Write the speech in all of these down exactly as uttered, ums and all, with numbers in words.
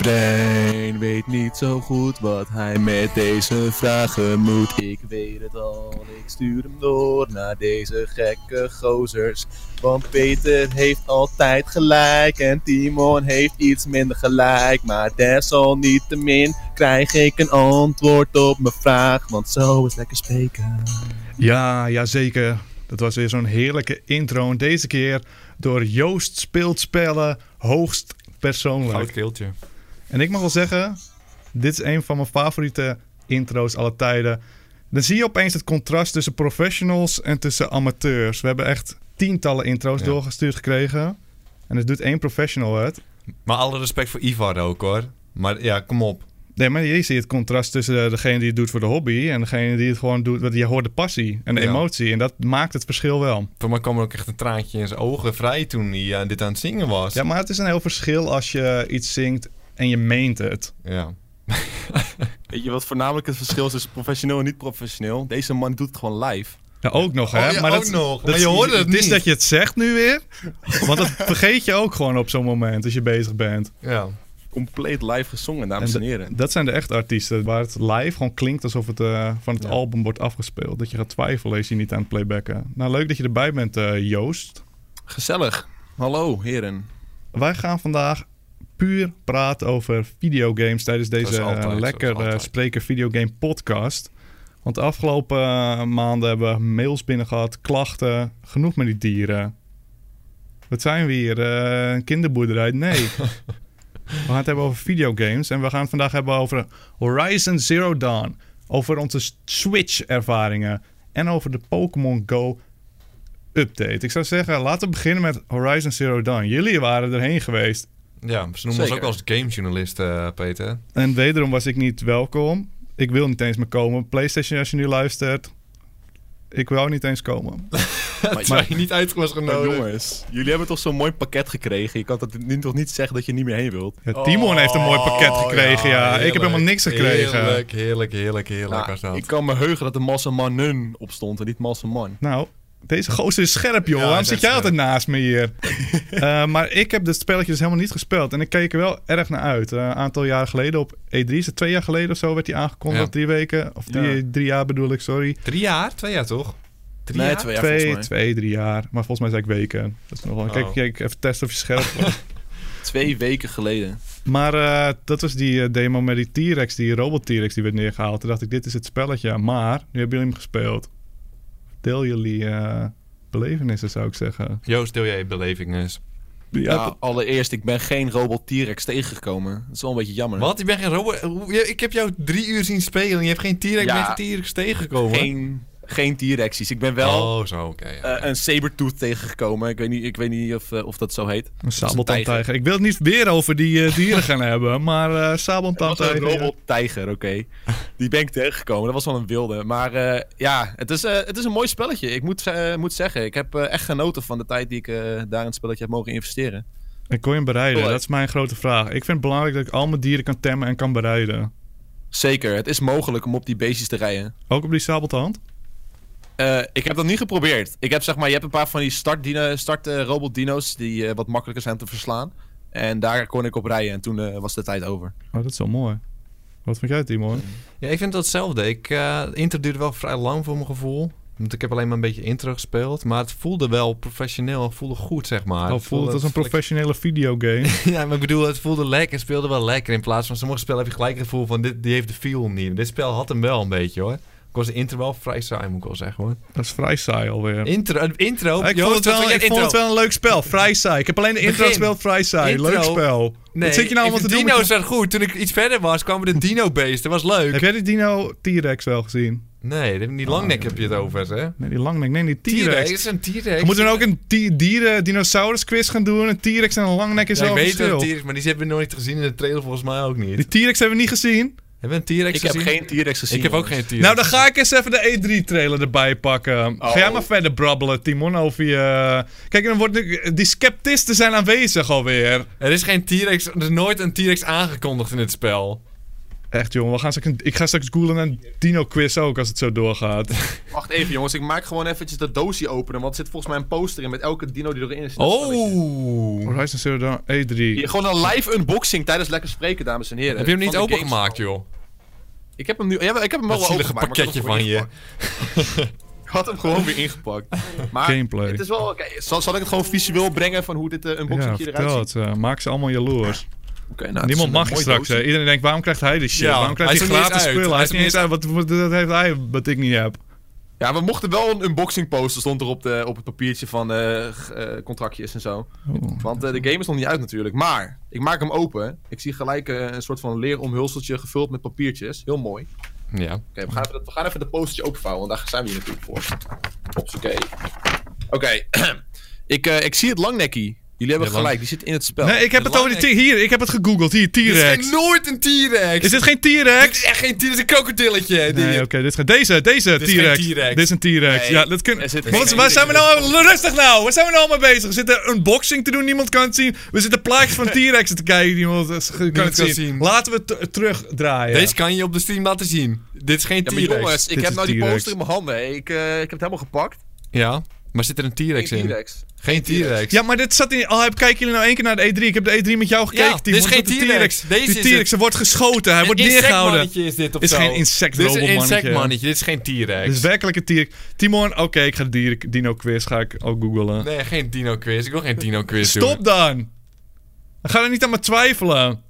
Mijn brein weet niet zo goed wat hij met deze vragen moet. Ik weet het al, ik stuur hem door naar deze gekke gozers. Want Peter heeft altijd gelijk en Timon heeft iets minder gelijk. Maar desalniettemin krijg ik een antwoord op mijn vraag, want zo is lekker spreken. Ja, jazeker. Dat was weer zo'n heerlijke intro. En deze keer door Joost Speelt Spellen hoogst persoonlijk. Goud keeltje. En ik mag wel zeggen, dit is een van mijn favoriete intro's alle tijden. Dan zie je opeens het contrast tussen professionals en tussen amateurs. We hebben echt tientallen intro's ja. doorgestuurd gekregen. En dus doet één professional het. Maar alle respect voor Ivar ook hoor. Maar ja, kom op. Nee, maar hier zie je het contrast tussen degene die het doet voor de hobby en degene die het gewoon doet. Je hoort de passie en de ja. emotie en dat maakt het verschil wel. Voor mij kwam er ook echt een traantje in zijn ogen vrij toen hij uh, dit aan het zingen was. Ja, maar het is een heel verschil als je iets zingt en je meent het. Ja. Weet je wat voornamelijk het verschil is tussen professioneel en niet professioneel? Deze man doet het gewoon live. Ja, ook nog, hè? Oh, ja, maar ook dat, nog. Dat, maar je hoorde het niet. Het is dat je het zegt nu weer, want dat vergeet je ook gewoon op zo'n moment als je bezig bent. Ja. Compleet live gezongen, dames en, en heren. Dat zijn de echte artiesten, waar het live gewoon klinkt alsof het uh, van het ja. album wordt afgespeeld. Dat je gaat twijfelen, is je niet aan het playbacken. Nou, leuk dat je erbij bent, uh, Joost. Gezellig. Hallo, heren. Wij gaan vandaag puur praten over videogames tijdens deze altijd, uh, lekker uh, spreken videogame podcast. Want de afgelopen uh, maanden hebben we mails binnen gehad, klachten, genoeg met die dieren. Wat zijn we hier? Uh, een kinderboerderij? Nee. We gaan het hebben over videogames en we gaan het vandaag hebben over Horizon Zero Dawn. Over onze Switch-ervaringen en over de Pokémon Go update. Ik zou zeggen, laten we beginnen met Horizon Zero Dawn. Jullie waren erheen geweest. Ja, ze noemen ons ook als gamejournalisten, uh, Peter. En wederom was ik niet welkom. Ik wil niet eens meer komen. PlayStation, als je nu luistert, ik wil niet eens komen. Maar maar je niet uit was genodigd. Jongens, jullie hebben toch zo'n mooi pakket gekregen? Je kan dat nu toch niet zeggen dat je niet meer heen wilt? Ja, Timon oh, heeft een mooi pakket gekregen, ja. ja. Heerlijk, ik heb helemaal niks gekregen. Heerlijk, heerlijk, heerlijk, heerlijk. Nou, dat. Ik kan me heugen dat er Massamanun op stond en niet Massaman. Nou, deze gozer is scherp, joh. Ja, waarom zit jij scherp. altijd naast me hier? uh, maar ik heb dit spelletje dus helemaal niet gespeeld. En ik keek er wel erg naar uit. Een uh, aantal jaren geleden op E drie, is het twee jaar geleden of zo, werd hij aangekondigd. Ja. Drie weken, of drie, ja. drie jaar bedoel ik, sorry. Drie jaar? Twee jaar toch? Drie nee, jaar? Twee, jaar, twee, twee, drie jaar. Maar volgens mij zei ik weken. Dat is nogal. Oh. Kijk, kijk, even testen of je scherp was. Twee weken geleden. Maar uh, dat was die uh, demo met die T-Rex, die robot T-Rex die werd neergehaald. Toen dacht ik, dit is het spelletje. Maar nu hebben jullie hem gespeeld. Deel jullie uh, belevenissen, zou ik zeggen. Joost, deel jij je belevenissen? Ja, nou, allereerst, ik ben geen robot T-Rex tegengekomen. Dat is wel een beetje jammer. Wat? Ik ben geen robot... Ik heb jou drie uur zien spelen en je hebt geen T-Rex ja, met T-Rex tegengekomen. Geen... Geen T-Rexjes. Ik ben wel oh, zo, okay, ja, uh, ja. een sabertooth tegengekomen. Ik weet niet, ik weet niet of, uh, of dat zo heet. Een sabeltandtijger. Ik wil het niet weer over die uh, dieren gaan hebben, maar uh, sabeltandtijger. Een robottijger, oké. Okay. Die ben ik tegengekomen. Dat was wel een wilde. Maar uh, ja, het is, uh, het is een mooi spelletje. Ik moet, uh, moet zeggen, ik heb uh, echt genoten van de tijd die ik uh, daar in het spelletje heb mogen investeren. En kon je hem bereiden? Dat is mijn grote vraag. Ik vind het belangrijk dat ik al mijn dieren kan temmen en kan bereiden. Zeker. Het is mogelijk om op die beestjes te rijden. Ook op die sabeltand? Uh, ik heb dat niet geprobeerd. Ik heb, zeg maar, je hebt een paar van die start-robot-dino's start, uh, die uh, wat makkelijker zijn te verslaan. En daar kon ik op rijden en toen uh, was de tijd over. Oh, dat is wel mooi. Wat vind jij, Timon? Ja, ik vind dat hetzelfde. Ik uh, intro duurde wel vrij lang voor mijn gevoel. Want ik heb alleen maar een beetje intro gespeeld. Maar het voelde wel professioneel. Het voelde goed, zeg maar. Oh, het voelde het als een professionele videogame. Ja, maar ik bedoel, het voelde lekker. Het speelde wel lekker. In plaats van sommige spellen heb je gelijk het gevoel van, dit, die heeft de feel niet. Dit spel had hem wel een beetje, hoor. Ik was de intro wel vrij saai, moet ik wel zeggen, hoor. Dat is vrij saai alweer. Intro? intro ik, Yo, vond, het wel, ik intro. vond het wel een leuk spel. Vrij saai. Ik heb alleen de intro Begin. gespeeld, vrij saai. Intro. Leuk spel. Nee, wat zit je nou allemaal te doen? De dino's waren goed. Toen ik iets verder was, kwamen de dino-beesten. Dat was leuk. Heb jij de dino T-Rex wel gezien? Nee, die langnek oh, heb je het over, hè? Nee, die langnek. Nee, die T-Rex. T-Rex, een T-Rex. Moeten we ook een t- dieren-dinosaurus-quiz gaan doen? Een T-Rex en een langnek is wel verschil. Ja, ik weet T-Rex, maar die hebben we nooit gezien in de trailer, volgens mij ook niet. Die T-Rex hebben we niet gezien? Hebben we een T-Rex gezien? Ik heb geen T-Rex gezien. Ik heb ook geen T-Rex. Nou, dan ga ik eens even de E drie-trailer erbij pakken. Oh. Ga jij maar verder brabbelen, Timon, over je... Kijk, dan wordt nu... die sceptisten zijn aanwezig alweer. Er is geen T-Rex... Er is nooit een T-Rex aangekondigd in dit spel. Echt jongen, we gaan straks, ik ga straks googlen naar een dino-quiz ook als het zo doorgaat. Wacht even jongens, ik maak gewoon eventjes dat doosje openen, want er zit volgens mij een poster in met elke dino die erin zit. Oh! Horizon Zero Dawn E drie. Hier, gewoon een live unboxing tijdens lekker spreken, dames en heren. Heb je hem niet opengemaakt joh? Ik heb hem nu, ja, ik heb hem wel opengemaakt. Een pakketje van je. Ik had hem gewoon weer ingepakt. Maar gameplay. Het is wel, okay, zal, zal ik het gewoon visueel brengen van hoe dit uh, unboxingje ja, eruit ziet? Uh, maak ze allemaal jaloers. Okay, nou, niemand mag straks. He. Iedereen denkt, waarom krijgt hij de shit? Ja, waarom krijgt hij gratis spullen? Hij is niet eens uit. Wat, wat, wat heeft hij wat ik niet heb? Ja, we mochten wel een unboxing poster, stond er op, de, op het papiertje van uh, contractjes en zo. Oh, want uh, de game is nog niet uit natuurlijk. Maar, ik maak hem open. Ik zie gelijk uh, een soort van leeromhulseltje gevuld met papiertjes. Heel mooi. Ja. Oké, okay, we, we gaan even dat postertje openvouwen, want daar zijn we hier natuurlijk voor. Oké. Okay. Oké. Okay. ik, uh, ik zie het langnekkie. Jullie hebben ja, gelijk, die zit in het spel. Nee, ik heb de het over die hier, ik heb het gegoogeld. Hier, T-Rex. Dit is nooit een T-Rex. Is dit geen T-Rex? Dit is echt geen T-Rex, dit is een krokodilletje. Nee, oké, okay, dit is deze, deze T-Rex. Dit is een T-Rex. Nee, ja, dat kun... Wat, waar zijn we nou... Rustig nou, waar zijn we nou allemaal bezig? We zitten unboxing te doen, niemand kan het zien. We zitten plaatjes van T-Rex te kijken, niemand kan het, niemand het zien. zien. Laten we het terugdraaien. Deze kan je op de stream laten zien. Dit is geen ja, T-Rex. Jongens, ik dit heb nou die poster in mijn handen. Ik, uh, ik heb het helemaal gepakt. Ja, maar zit er een T-Rex in? T-Rex. Geen T-Rex. Ja, maar dit zat in... Al kijken jullie nou één keer naar de E drie. Ik heb de E drie met jou gekeken. Ja, dit is geen T-Rex. Deze T-Rex, er wordt geschoten. Hij wordt neergehouden. Een insectmannetje is dit of zo. Dit is geen insect-robotmannetje. Dit is een insectmannetje. Dit is geen T-Rex. Dit is werkelijk een T-Rex. Timon, oké, okay, ik ga de dino-quiz ga ik ook googlen. Nee, geen dino-quiz. Ik wil geen dino-quiz Stop doen. Stop dan! Ga er niet aan me twijfelen.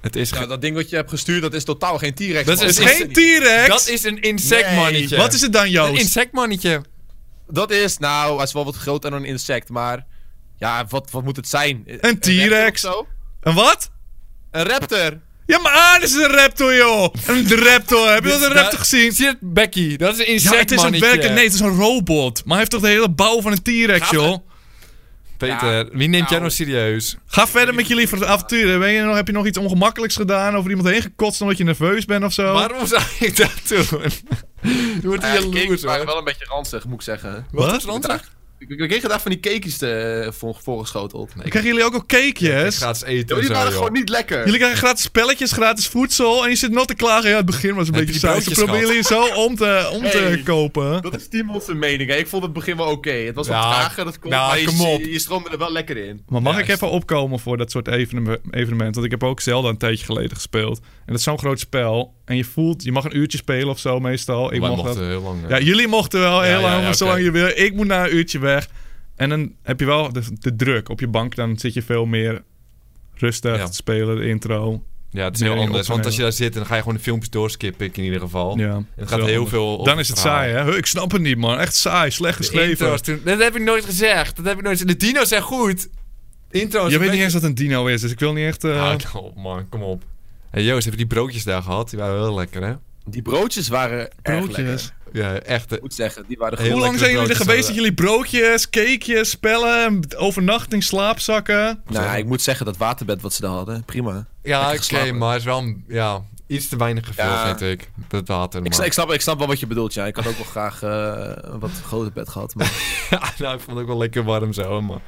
Het is nou, dat ding wat je hebt gestuurd, dat is totaal geen T-Rex. Dat is geen T-Rex! Dat is een insectmannetje. Nee. Wat is het dan, Joost? Een insectmannetje. Dat is, nou, hij is wel wat groter dan een insect, maar... Ja, wat, wat moet het zijn? Een T-Rex. Een wat? Een raptor. Ja, maar ah, dat is een raptor, joh. Een raptor. Heb je dat een raptor gezien? Zie je het, Becky? Dat is een insect, ja, het is een werker. Nee, het is een robot. Maar hij heeft toch de hele bouw van een T-Rex, joh? Peter, ja, wie neemt nou. jij nou serieus? Ga verder met jullie avonturen. Ben je nog, heb je nog iets ongemakkelijks gedaan? Over iemand heen gekotst omdat je nerveus bent of zo? Waarom zou ik dat doen? Je wordt hier jaloers, hoor. Het wel een beetje ranzig, moet ik zeggen. Wat? Wat? Ranzig? Ik kreeg vandaag van die cakejes uh, voorgeschoteld. Nee, krijgen jullie ook al cakejes? Gratis eten. Jullie waren gewoon niet lekker. Jullie krijgen gratis spelletjes, gratis voedsel. En je zit nog te klagen. Ja, het begin was een heb beetje saus. Ze proberen jullie zo om te, om hey, te kopen. Dat is Timo's mening. Hè. Ik vond het begin wel oké. Okay. Het was ja, wat trager. Dat komt, nou, maar kom je, op. je stroomde er wel lekker in. Maar mag ja, ik even opkomen voor dat soort evenementen? Want ik heb ook Zelda een tijdje geleden gespeeld. En dat is zo'n groot spel. En je voelt, je mag een uurtje spelen of zo meestal. Ik mocht dat... heel lang. Hè. Ja, jullie mochten wel heel ja, lang, ja, ja, zolang okay. je wil. Ik moet na een uurtje weg. En dan heb je wel de, de druk op je bank. Dan zit je veel meer rustig ja. te spelen, de intro. Ja, het is heel anders. Want als je daar zit, dan ga je gewoon de filmpjes doorskippen in ieder geval. Ja, het gaat heel anders. veel op Dan is het verhaal. saai, hè? Ik snap het niet, man. Echt saai, slecht geschreven. Toen... Dat heb ik nooit gezegd. Dat heb ik nooit... De dino's zijn goed. Intro's. Je weet niet eens wat een dino is, dus ik wil niet echt... Uh... Ja, nou, man, kom op. Hey Joost, hebben die broodjes daar gehad? Die waren wel lekker, hè? Die broodjes waren broodjes. Ja, echt. Ik moet zeggen, die waren heel Hoe lang zijn jullie er geweest dat jullie broodjes, cakejes, spellen, overnachting, slaapzakken? Nou, ja, ik moet zeggen, dat waterbed wat ze daar hadden, prima. Ja, oké, okay, maar het is wel ja, iets te weinig gevuld, ja. vind ik. Dat water. Ik, ik, snap, ik snap wel wat je bedoelt, ja. Ik had ook wel graag uh, een wat groter bed gehad. Maar... ja, nou, ik vond het ook wel lekker warm zo, maar...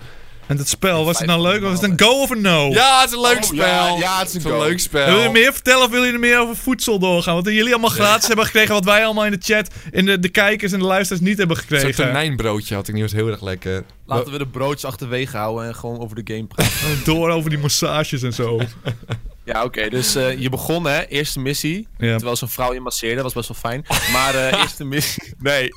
En dat spel, was het nou leuk? Was het een go of een no? Ja, het is een leuk oh, spel. Ja, ja, het is een, het is een leuk spel. Wil je meer vertellen of wil je er meer over voedsel doorgaan? Want jullie allemaal gratis ja. hebben gekregen wat wij allemaal in de chat, in de, de kijkers en de luisteraars niet hebben gekregen. Een soort tonijnbroodje had ik niet, was heel erg lekker. Laten we de broodjes achterwege houden en gewoon over de game praten. Door over die massages en zo. Ja, oké. Okay, dus uh, je begon, hè? Eerste missie. Ja. Terwijl zo'n vrouw je masseerde, was best wel fijn. Maar uh, eerste missie... Nee.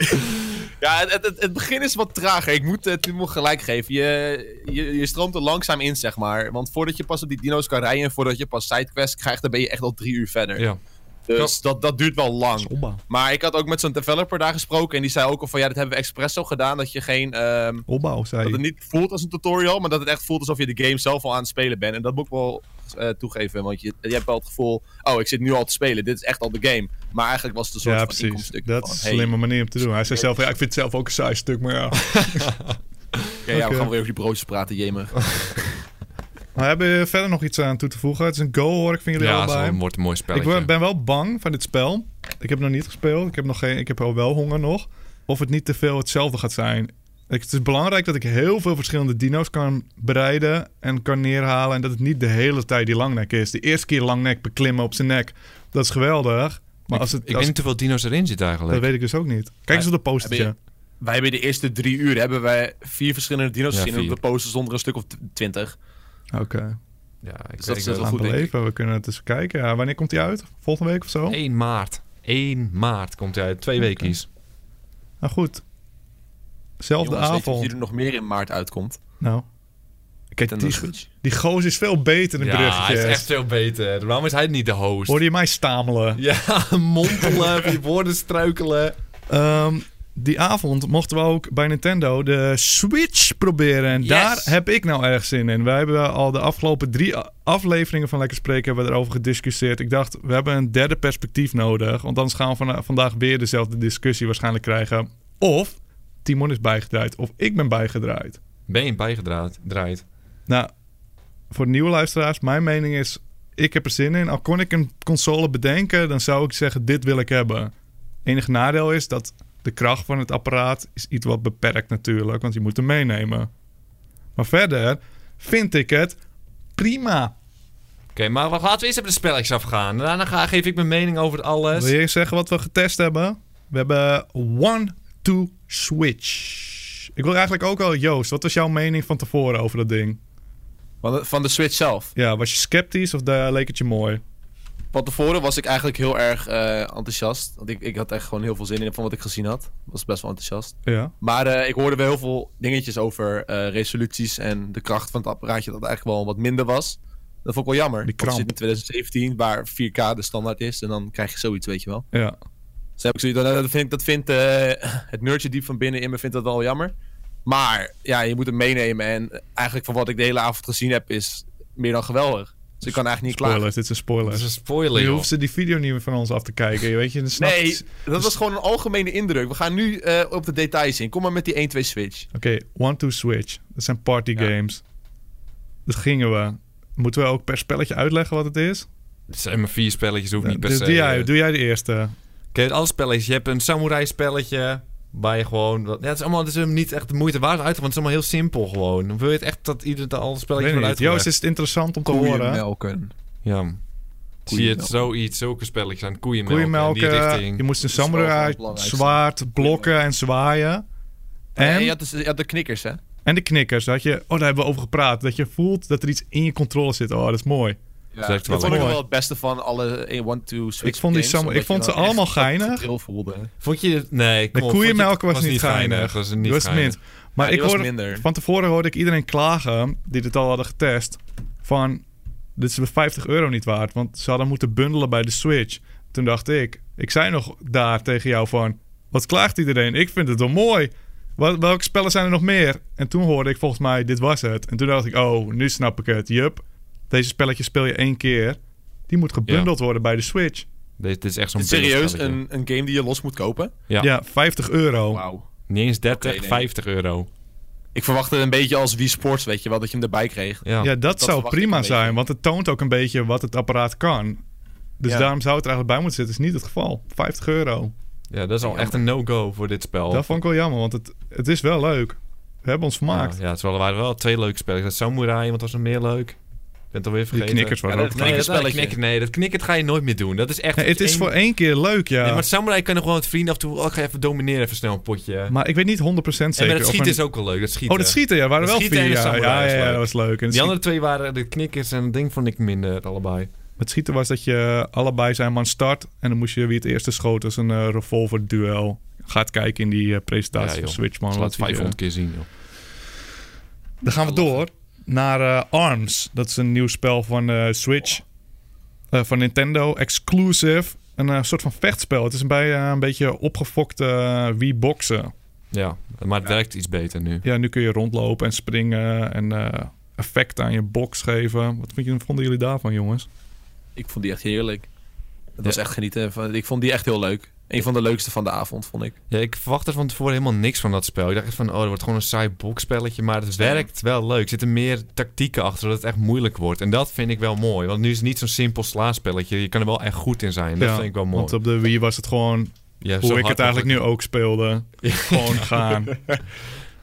Ja, het, het, het begin is wat trager. Ik moet uh, Timo gelijk geven. Je, je, je stroomt er langzaam in, zeg maar. Want voordat je pas op die dino's kan rijden en voordat je pas sidequests krijgt, dan ben je echt al drie uur verder. Ja. Dus ja. Dat, dat duurt wel lang. Zomba. Maar ik had ook met zo'n developer daar gesproken en die zei ook al van ja, dit hebben we expres zo gedaan dat je geen... Um, Opbouw, zei dat het niet voelt als een tutorial, maar dat het echt voelt alsof je de game zelf al aan het spelen bent. En dat moet ik wel uh, toegeven, want je, je hebt wel het gevoel, oh, ik zit nu al te spelen, dit is echt al de game. Maar eigenlijk was het een soort ja, van inkomststukje. Dat van, is een hey, slimme manier om te doen. Hij zei zelf, ja, ik vind het zelf ook een saai stuk, maar ja. okay, okay. Ja, we gaan weer over die broodjes praten, jemig. Maar hebben we verder nog iets aan toe te voegen? Het is een go hoor, ik vind jullie allebei. Ja, het wordt een mooi spelletje. Ik ben wel bang van dit spel. Ik heb het nog niet gespeeld. Ik heb, nog geen, ik heb wel honger nog. Of het niet te veel hetzelfde gaat zijn. Het is belangrijk dat ik heel veel verschillende dino's kan bereiden en kan neerhalen. En dat het niet de hele tijd die langnek is. De eerste keer langnek beklimmen op zijn nek. Dat is geweldig. Maar ik, als het, ik als weet niet hoeveel dino's erin zit eigenlijk. Dat weet ik dus ook niet. Kijk ja, eens op de postertje. Heb je, wij hebben de eerste drie uur hebben wij vier verschillende dino's gezien. Ja, en op de poster stond er een stuk of twintig. Oké. Okay. Ja, ik dus dat is wel goed, aan beleven. We kunnen het eens kijken. Ja, wanneer komt die uit? Volgende week of zo? één maart. één maart komt hij uit. Twee okay. weekjes. Nou goed. Zelfde avond. Weet je, er nog meer in maart uitkomt. Nou. Kijk, die, die goos is veel beter in ja, bruggetjes. Ja, hij is echt veel beter. Waarom is hij niet de host? Hoorde je mij stamelen? Ja, mompelen, je woorden struikelen. Um, die avond mochten we ook bij Nintendo de Switch proberen. En yes. daar heb ik nou erg zin in. Wij hebben al de afgelopen drie afleveringen van Lekker Spreken hebben we erover gediscussieerd. Ik dacht, we hebben een derde perspectief nodig. Want anders gaan we van, vandaag weer dezelfde discussie waarschijnlijk krijgen. Of Timon is bijgedraaid. Of ik ben bijgedraaid. Ben je bijgedraaid? Draait. Nou, voor nieuwe luisteraars, mijn mening is, ik heb er zin in. Al kon ik een console bedenken, dan zou ik zeggen, dit wil ik hebben. Enig nadeel is dat de kracht van het apparaat is iets wat beperkt natuurlijk, want je moet hem meenemen. Maar verder vind ik het prima. Oké, okay, maar laten we eerst even de spelletjes afgaan. Daarna ga, geef ik mijn mening over het alles. Wil je zeggen wat we getest hebben? We hebben One Two Switch. Ik wil eigenlijk ook al... Joost, wat was jouw mening van tevoren over dat ding? Van de, van de Switch zelf? Ja, was je sceptisch of de, leek het je mooi? Van tevoren was ik eigenlijk heel erg uh, enthousiast. Want ik, ik had echt gewoon heel veel zin in van wat ik gezien had. Was best wel enthousiast. Ja. Maar uh, ik hoorde wel heel veel dingetjes over uh, resoluties en de kracht van het apparaatje dat eigenlijk wel wat minder was. Dat vond ik wel jammer. Die kramp. Want we zitten in twintig zeventien waar vier K de standaard is en dan krijg je zoiets, weet je wel. Ja. Dus heb ik zoiets, dat vind, dat vindt, uh, het nerdje diep van binnen in me vindt dat wel jammer. Maar ja, je moet hem meenemen. En eigenlijk van wat ik de hele avond gezien heb, is meer dan geweldig. Dus ik kan eigenlijk niet klagen. Dit is een spoiler. Dit is een spoiler, Je joh. hoeft ze die video niet meer van ons af te kijken. Je weet je, snap nee, het. dat was gewoon een algemene indruk. We gaan nu uh, op de details in. Kom maar met die één twee Switch. Oké, okay, One Two Switch. Dat zijn party ja. games. Dat gingen we. Moeten we ook per spelletje uitleggen wat het is? Het zijn maar vier spelletjes, hoeft niet per se. Doe jij, doe jij de eerste. Kijk, alle spelletjes. Je hebt een samurai spelletje. Waar je gewoon... Ja, het is allemaal het is niet echt de moeite waard uit. Want het is allemaal heel simpel gewoon. Dan wil je het echt dat ieder alle spelletjes wordt uitgelegd. Joost, is het interessant om te horen. Koeienmelken. Ja. Zie je het zoiets. Zulke spelletjes zijn koeienmelken. Koeienmelken. In die richting. Je moest een samurai zwaard blokken en zwaaien. En, en je, had de, je had de knikkers, hè? En de knikkers. Dat je, oh, daar hebben we over gepraat. Dat je voelt dat er iets in je controle zit. Oh, dat is mooi. Ja, dat vond ik nog wel het beste van alle one two switch Ik vond, die games, som- ik vond ze allemaal geinig. Vond je... Nee, kom op, de koeienmelk was, was niet geinig. Was niet was geinig. Maar ja, ik hoorde, minder. Van tevoren hoorde ik iedereen klagen, die dit al hadden getest, van, dit is vijftig euro niet waard, want ze hadden moeten bundelen bij de Switch. Toen dacht ik, ik zei nog daar tegen jou van, wat klaagt iedereen? Ik vind het wel mooi. Wel, welke spellen zijn er nog meer? En toen hoorde ik volgens mij, dit was het. En toen dacht ik, oh, nu snap ik het. Jup. Deze spelletjes speel je één keer. Die moet gebundeld ja. worden bij de Switch. Dit, dit is echt zo'n dit serieus een, een game die je los moet kopen? Ja, ja vijftig euro. Wauw. Niet eens dertig, okay, nee. vijftig euro. Ik verwachtte een beetje als Wii Sports, weet je wel, dat je hem erbij kreeg. Ja, ja dat, dat zou prima zijn, want het toont ook een beetje wat het apparaat kan. Dus ja. daarom zou het er eigenlijk bij moeten zitten. Is niet het geval. vijftig euro. Ja, dat is al echt een no-go voor dit spel. Dat vond ik wel jammer, want het, het is wel leuk. We hebben ons vermaakt. Ja, ja, het waren wel twee leuke spelletjes. Samurai, want was nog meer leuk. Ik ben het alweer vergeten. Die knikkers waren ja, ook nee, dat dat knikker, nee, dat knikkert ga je nooit meer doen. Dat is echt... Nee, het is één... voor één keer leuk, ja. Nee, maar samurai kan nog gewoon het vrienden af en toe... Oh, ik ga even domineren, even snel een potje. Maar ik weet niet honderd procent zeker. En maar dat schieten een... is ook wel leuk, dat schieten. Oh, dat schieten, ja. waren dat wel vier, ja. Ja, ja, ja, dat was leuk. En die schiet... andere twee waren de knikkers en dat ding vond ik minder, allebei. Het schieten was dat je allebei zijn man start... en dan moest je wie het eerste schoot als een uh, revolver-duel. Gaat kijken in die uh, presentatie ja, van Switch, man. Laat vijfhonderd keer zien, joh. Dan gaan we door... naar uh, Arms. Dat is een nieuw spel van uh, Switch. Uh, van Nintendo. Exclusive. Een uh, soort van vechtspel. Het is bij uh, een beetje opgefokte uh, Wii boxen. Ja, maar het ja. werkt iets beter nu. Ja, nu kun je rondlopen en springen. En uh, effecten aan je box geven. Wat vind je, vonden jullie daarvan, jongens? Ik vond die echt heerlijk. Het ja. was echt genieten. Ik vond die echt heel leuk. Een van de leukste van de avond, vond ik. Ja, ik verwachtte van tevoren helemaal niks van dat spel. Ik dacht van, oh, dat wordt gewoon een saai boxspelletje. Maar het ja. werkt wel leuk. Er zitten meer tactieken achter, dat het echt moeilijk wordt. En dat vind ik wel mooi. Want nu is het niet zo'n simpel slaarspelletje. Je kan er wel echt goed in zijn. Dat ja, vind ik wel mooi. Want op de Wii was het gewoon... Ja, hoe ik het eigenlijk nu ook speelde. Ja. Gewoon gaan.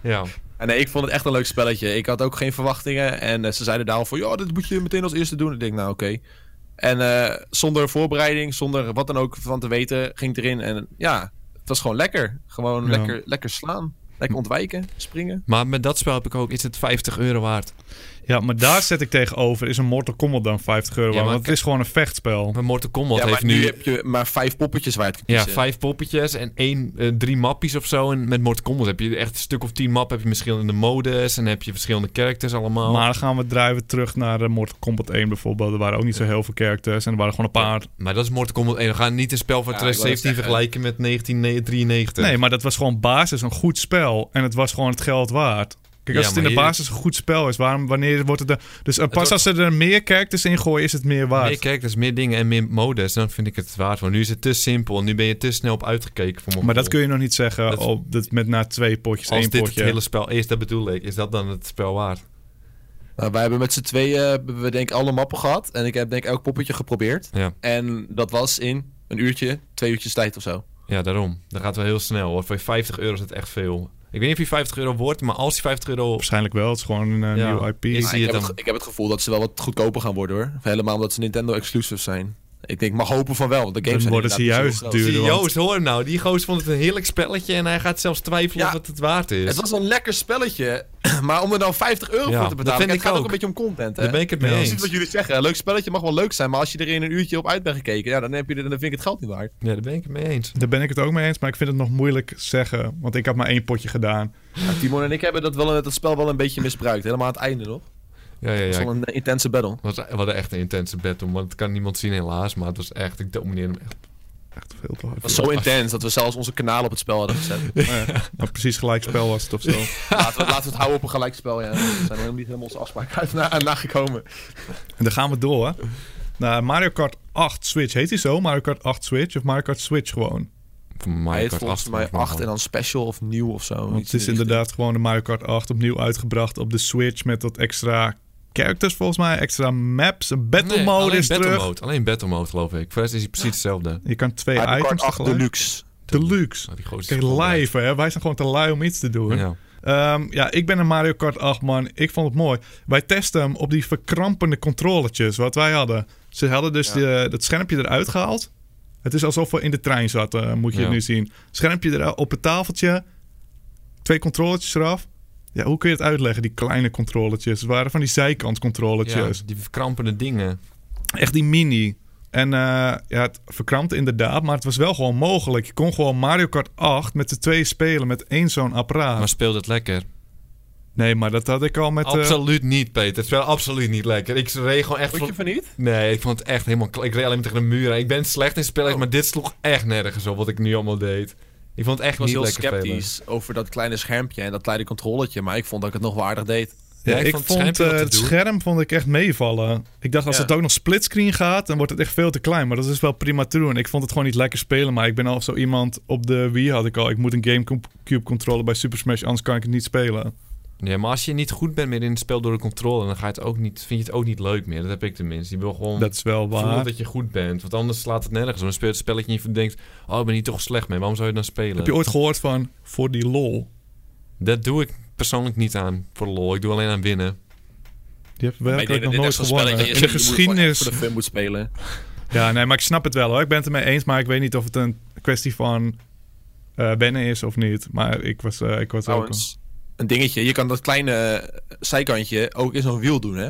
Ja. En nee, ik vond het echt een leuk spelletje. Ik had ook geen verwachtingen. En ze zeiden daar al van, ja, dit moet je meteen als eerste doen. Ik denk, nou oké. Okay. En uh, zonder voorbereiding, zonder wat dan ook van te weten, ging het erin. En ja, het was gewoon lekker. Gewoon ja. lekker, lekker slaan. Lekker ontwijken, springen. Maar met dat spel heb ik ook, is het vijftig euro waard? Ja, maar daar zet ik tegenover. Is een Mortal Kombat dan vijftig euro waard? Ja, want het is gewoon een vechtspel. Maar Mortal Kombat ja, maar heeft nu... nu heb je maar vijf poppetjes waar het Ja, vijf poppetjes en één, uh, drie mappies of zo. En met Mortal Kombat heb je echt een stuk of tien map. Heb je verschillende modes en heb je verschillende characters allemaal. Maar dan gaan we drijven terug naar uh, Mortal Kombat één bijvoorbeeld. Er waren ook niet zo heel veel characters en er waren gewoon een paar. Ja, maar dat is Mortal Kombat één. We gaan niet een spel van ja, twintig zeventien vergelijken met negentien drieënnegentig. Nee, maar dat was gewoon basis. Een goed spel. En het was gewoon het geld waard. Kijk, als ja, het in de basis een goed spel is, waarom, wanneer wordt het... Er, dus pas het wordt, als ze er meer characters in gooien, is het meer waard. Meer characters, meer dingen en meer modes. Dan vind ik het waard. Want nu is het te simpel. Nu ben je te snel op uitgekeken. Voor maar dat kun je nog niet zeggen dat, op, dat met na twee potjes, één potje. Als dit het hele spel is, dat bedoel ik. Is dat dan het spel waard? Nou, wij hebben met z'n tweeën, uh, we denk alle mappen gehad. En ik heb denk elk poppetje geprobeerd. Ja. En dat was in een uurtje, twee uurtjes tijd of zo. Ja, daarom. Dat gaat wel heel snel hoor. Voor vijftig euro is het echt veel. Ik weet niet of die vijftig euro wordt, maar als die vijftig euro... Waarschijnlijk wel, het is gewoon een uh, ja. nieuw I P. Ik, ik, heb het, ik heb het gevoel dat ze wel wat goedkoper gaan worden hoor. Helemaal omdat ze Nintendo exclusives zijn. Ik denk, mag hopen van wel, want de games dan worden ze juist duurder. Joost, hoor hem nou. Die goos vond het een heerlijk spelletje en hij gaat zelfs twijfelen ja, of het het waard is. Het was een lekker spelletje, maar om er dan vijftig euro ja, voor te betalen... Kijk, het gaat ook een beetje om content, hè? Daar ben ik het mee eens. Dat is wat jullie zeggen. Een leuk spelletje mag wel leuk zijn, maar als je er in een uurtje op uit bent gekeken... Ja, dan, heb je, dan vind ik het geld niet waard. Ja, daar ben ik het mee eens. Daar ben ik het ook mee eens, maar ik vind het nog moeilijk zeggen, want ik had maar één potje gedaan. Ja, Timon en ik hebben dat, wel, dat spel wel een beetje misbruikt, helemaal aan het einde nog. Ja, ja, ja. Het was wel een intense battle. We hadden echt een intense battle, want het kan niemand zien helaas, maar het was echt, ik domineerde hem echt, echt veel te hard. Het was zo intens dat we zelfs onze kanaal op het spel hadden gezet. Ja. Maar ja, nou, precies gelijk spel was het of zo. laten, we, laten we het houden op een gelijk spel, ja. We zijn nog helemaal niet helemaal onze afspraak uit na, nagekomen. En dan gaan we door, hè. Nou, Mario Kart acht Switch, heet hij zo? Mario Kart acht Switch of Mario Kart Switch gewoon? Hij heet volgens mij acht en dan special of nieuw of zo. Want het is inderdaad gewoon de Mario Kart acht opnieuw uitgebracht op de Switch met dat extra... characters volgens mij, extra maps, een battle nee, mode is battle terug. Mode. Alleen battle mode geloof ik. Voor de rest is hij precies hetzelfde. Je kan twee Mario items Kart acht Deluxe. Deluxe. Deluxe. Kijk, live hè. Wij zijn gewoon te lui om iets te doen. Ja. Um, ja, ik ben een Mario Kart acht man. Ik vond het mooi. Wij testen hem op die verkrampende controletjes wat wij hadden. Ze hadden dus ja. dat schermpje eruit gehaald. Het is alsof we in de trein zaten, moet je ja. het nu zien. Schermpje er op het tafeltje. Twee controletjes eraf. Ja, hoe kun je het uitleggen? Die kleine controletjes. Het waren van die zijkantcontroletjes. Ja, die verkrampende dingen. Echt die mini. En uh, ja, het verkrampte inderdaad, maar het was wel gewoon mogelijk. Je kon gewoon Mario Kart acht met de twee spelen, met één zo'n apparaat. Maar speelde het lekker? Nee, maar dat had ik al met... Absoluut uh... niet, Peter. Het speelde absoluut niet lekker. Ik reed gewoon echt... Vond je van niet? Nee, ik vond het echt helemaal... Ik reed alleen maar tegen de muren. Ik ben slecht in spelletjes, oh. maar dit sloeg echt nergens op wat ik nu allemaal deed. Ik vond het echt ik was heel sceptisch spelen. over dat kleine schermpje en dat kleine controletje, maar ik vond dat ik het nog wel aardig deed. Ja, ja, ik, ik vond, vond het, uh, het scherm vond ik echt meevallen. Ik dacht, als ja. het ook nog splitscreen gaat, dan wordt het echt veel te klein. Maar dat is wel prima te doen. Ik vond het gewoon niet lekker spelen, maar ik ben al zo iemand op de Wii had ik al. Ik moet een Gamecube controller bij Super Smash, anders kan ik het niet spelen. Ja, maar als je niet goed bent meer in het spel door de controle, dan ga je het ook niet, vind je het ook niet leuk meer. Dat heb ik tenminste. Je wil gewoon dat is wel waar. Voelen dat je goed bent. Want anders slaat het nergens. Dan speel je het spelletje en je denkt, oh, ik ben hier toch slecht mee. Waarom zou je dan spelen? Heb je ooit gehoord van, voor die lol? Dat doe ik persoonlijk niet aan, voor de lol. Ik doe alleen aan winnen. Je hebt werkelijk nog nooit gewonnen. Je, je geschiedenis. Voor de film moet spelen. Ja, nee, maar ik snap het wel hoor. Ik ben het ermee eens, maar ik weet niet of het een kwestie van uh, wennen is of niet. Maar ik was, uh, ik was ook... Een dingetje, je kan dat kleine uh, zijkantje ook in zo'n wiel doen, hè?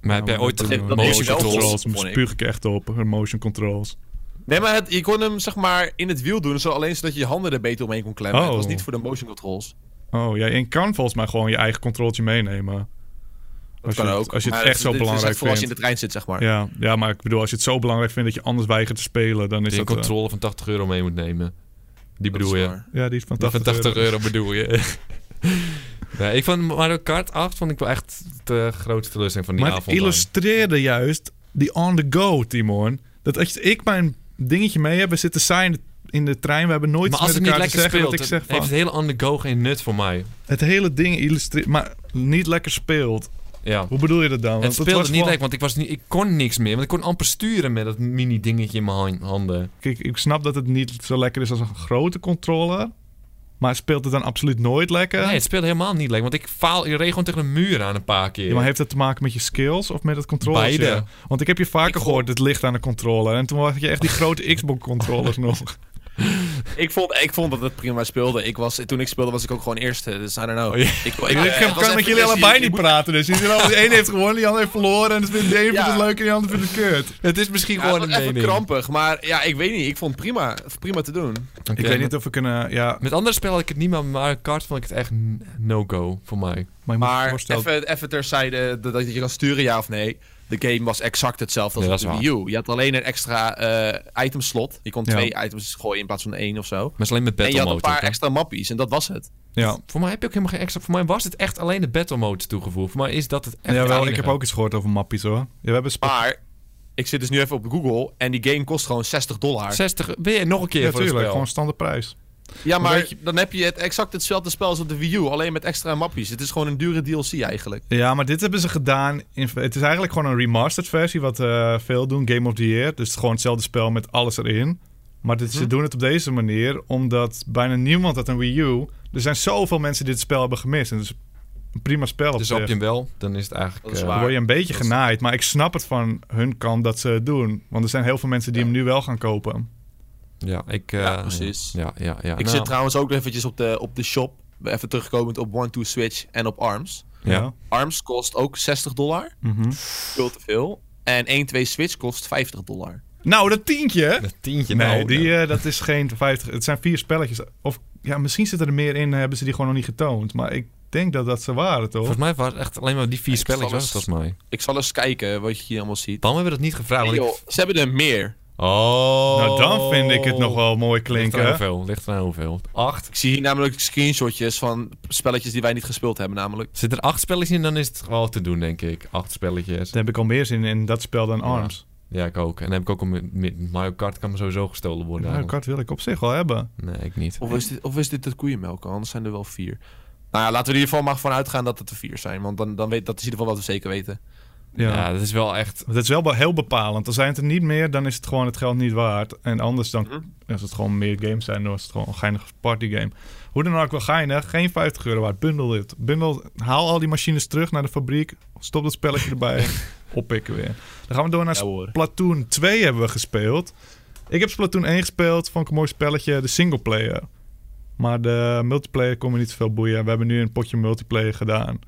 Maar heb jij ooit dat motion, motion controls? Spuug ik echt op, motion controls. Nee, maar het, je kon hem zeg maar in het wiel doen, zo alleen zodat je je handen er beter omheen kon klemmen. Oh. Het was niet voor de motion controls. Oh, ja, en kan volgens mij gewoon je eigen controltje meenemen. Dat kan ook. Als je het echt zo belangrijk vindt. Vooral als je in de trein zit, zeg maar. Ja, ja, maar ik bedoel, als je het zo belangrijk vindt dat je anders weigert te spelen, dan is dat... Je een controle van tachtig euro mee moet nemen. Die bedoel je? Ja, die is van tachtig euro bedoel je. Ja, ik vond Mario Kart acht vond ik wel echt de grootste teleurstelling van die maar avond. Maar het illustreerde lang. juist die on the go, Timon. Dat als ik mijn dingetje mee heb, we zitten saai in de, in de trein, we hebben nooit maar met elkaar te zeggen. Maar als het niet lekker speelt, heeft het hele on the go geen nut voor mij. Het hele ding illustreert, maar niet lekker speelt. Ja. Hoe bedoel je dat dan? Want het speelde het niet gewoon... lekker, want ik, was niet, ik kon niks meer. Want ik kon amper sturen met dat mini dingetje in mijn handen. Kijk, ik snap dat het niet zo lekker is als een grote controller. Maar speelt het dan absoluut nooit lekker? Nee, het speelt helemaal niet lekker. Want ik faal in regen tegen een muur aan een paar keer. Ja, maar heeft dat te maken met je skills of met het controllertje? Beide. Want ik heb je vaker ik gehoord, het ligt aan de controller. En toen had je echt die grote Xbox-controllers nog. Ik vond, ik vond dat het prima speelde. Ik was, toen ik speelde was ik ook gewoon eerste. Dus I don't know. Ik, ik, ik, ik eh, kan met jullie allebei niet moet... praten. Dus de een heeft gewonnen, die ander heeft verloren. En het vindt de een ja. vindt het leuk en de ander vindt het kut. Het is misschien ja, gewoon een mening. Even krampig. Maar ja, ik weet niet. Ik vond het prima, prima te doen. Okay. Ik weet niet of we kunnen... Ja. Met andere spellen had ik het niet, maar Mario Kart vond ik het echt no-go voor mij. Maar, maar even, even terzijde dat je kan sturen, ja of nee. De game was exact hetzelfde als ja, op de Wii U. Je had alleen een extra uh, item slot. Je kon ja. twee items gooien in plaats van één of zo. Maar het is alleen met battle mode. En je had een paar extra mappies en dat was het. Ja. Voor mij heb je ook helemaal geen extra... Voor mij was het echt alleen de battle mode toegevoegd. Voor mij is dat het echt... Ja, wel, ik heb ook iets gehoord over mappies hoor. Ja, we hebben spe- maar ik zit dus nu even op Google en die game kost gewoon zestig dollar. zestig? Weer nog een keer ja, voor tuurlijk, het spel. Gewoon standaard prijs. Ja, maar dan heb je het exact hetzelfde spel als op de Wii U, alleen met extra mappies. Het is gewoon een dure D L C eigenlijk. Ja, maar dit hebben ze gedaan. In, het is eigenlijk gewoon een remastered versie, wat uh, veel doen, Game of the Year. Dus gewoon hetzelfde spel met alles erin. Maar dit, hm. ze doen het op deze manier, omdat bijna niemand had een Wii U. Er zijn zoveel mensen die dit spel hebben gemist. En het is een prima spel. Dus op je hem wel, dan is het eigenlijk... Is uh, dan word je een beetje dat genaaid, is... maar ik snap het van hun kant dat ze het doen. Want er zijn heel veel mensen die ja. hem nu wel gaan kopen. Ja, ik... Uh, ja, precies. Ja, ja, ja. Ik nou. zit trouwens ook eventjes op de, op de shop. Even terugkomend op One Two Switch en op Arms. Ja. Arms kost ook zestig dollar. Mm-hmm. Veel te veel. En één twee Switch kost vijftig dollar. Nou, dat tientje. Dat tientje nou. Nee, die, uh, dat is geen vijftig. Het zijn vier spelletjes. Of ja, misschien zitten er meer in. Hebben ze die gewoon nog niet getoond. Maar ik denk dat dat ze waren, toch? Volgens mij was het echt alleen maar die vier ik spelletjes. Was, eens, volgens mij. Ik zal eens kijken wat je hier allemaal ziet. Waarom hebben we dat niet gevraagd? Nee, joh, ze hebben er meer. Oh. Nou, dan vind ik het nog wel mooi klinken. Ligt er hoeveel? Ligt er hoeveel? Acht. Ik zie hier namelijk screenshotjes van spelletjes die wij niet gespeeld hebben namelijk. Zit er acht spelletjes in, dan is het wel te doen, denk ik. Acht spelletjes. Dan heb ik al meer zin in dat spel dan ja. Arms. Ja, ik ook. En dan heb ik ook een... Mario Kart kan me sowieso gestolen worden. Mario Kart wil ik op zich wel hebben. Nee, ik niet. Of is dit, of is dit het koeienmelk? Anders zijn er wel vier. Nou ja, laten we er in ieder geval maar van uitgaan dat het er vier zijn. Want dan, dan weet, dat is in ieder geval wat we zeker weten. Ja. ja, dat is wel echt... Dat is wel heel bepalend. Als zijn het er niet meer, dan is het gewoon het geld niet waard. En anders dan, mm-hmm. als het gewoon meer games zijn, dan is het gewoon een geinig partygame. Hoe dan ook wel geinig, geen vijftig euro waard. Bundel dit. Bundel, haal al die machines terug naar de fabriek. Stop dat spelletje erbij. Oppikken weer. Dan gaan we door naar ja, Splatoon twee hebben we gespeeld. Ik heb Splatoon één gespeeld. Vond ik een mooi spelletje. De singleplayer. Maar de multiplayer kon me niet zoveel boeien. We hebben nu een potje multiplayer gedaan.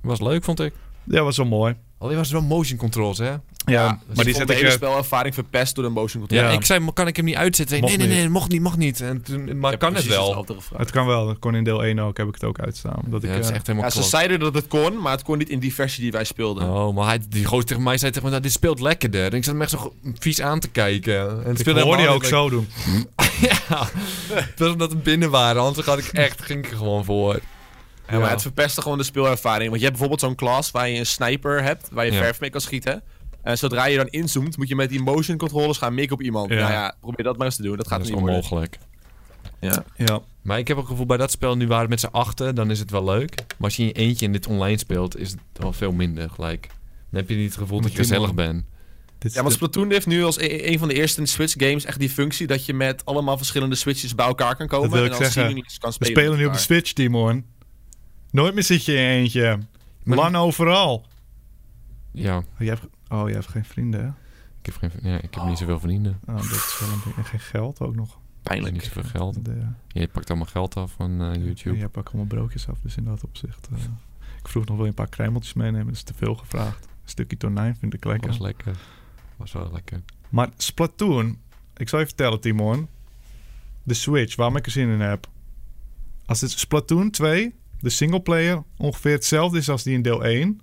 Was leuk, vond ik. Ja, was wel mooi. Alleen was er wel motion controls, hè? Ja, ja dus maar die zet ik... de hele spelervaring verpest door de motion controls. Ja, ja, ik zei, kan ik hem niet uitzetten? Nee, nee, nee, nee, mocht niet, mocht niet. En toen, maar kan het wel? Het kan wel. Dat kon in deel één ook, heb ik het ook uitstaan. Dat ja, ik, het is echt helemaal ja, ze zeiden dat het kon, maar het kon niet in die versie die wij speelden. Oh, maar hij, die gozer tegen mij zei tegen mij, dit speelt lekkerder. En ik zat hem echt zo vies aan te kijken. En het ik hoorde je ook zo doen. Ja, dat is omdat we binnen waren. Anders had ik echt, ging ik er gewoon voor. Ja, maar het verpestte gewoon de speelervaring. Want je hebt bijvoorbeeld zo'n klas waar je een sniper hebt, waar je ja. verf mee kan schieten. En zodra je dan inzoomt, moet je met die motion controllers gaan mikken op iemand. Ja. Nou ja, probeer dat maar eens te doen. Dat gaat dat niet worden. Dat is onmogelijk. Ja. ja. Maar ik heb ook het gevoel, bij dat spel, nu waren het met z'n achten, dan is het wel leuk. Maar als je in je eentje in dit online speelt, is het wel veel minder gelijk. Dan heb je niet het gevoel dat je gezellig bent. Ja, want Splatoon heeft nu als e- een van de eerste Switch games echt die functie dat je met allemaal verschillende Switches bij elkaar kan komen. Dat wil ik en dan zeggen. Kan spelen. We spelen nu op de Switch, Timon. Nooit meer zit je in eentje. Maar Lan overal. Ja. Oh, jij hebt, oh, jij hebt geen vrienden, hè? Ik heb, geen, ja, ik heb oh. niet zoveel vrienden. Oh, dat is wel een ding. En geen geld ook nog. Pijnlijk. Niet zoveel geld. De... Je pakt allemaal geld af van uh, YouTube. Ja, jij pakt allemaal broodjes af, dus in dat opzicht. Uh, ik vroeg nog wel een paar kruimeltjes meenemen, dat is te veel gevraagd. Een stukje tonijn vind ik lekker. Dat was lekker. was wel lekker. Maar Splatoon, ik zal je vertellen, Timon. De Switch, waarom ik er zin in heb. Als het Splatoon twee... de singleplayer ongeveer hetzelfde is als die in deel één...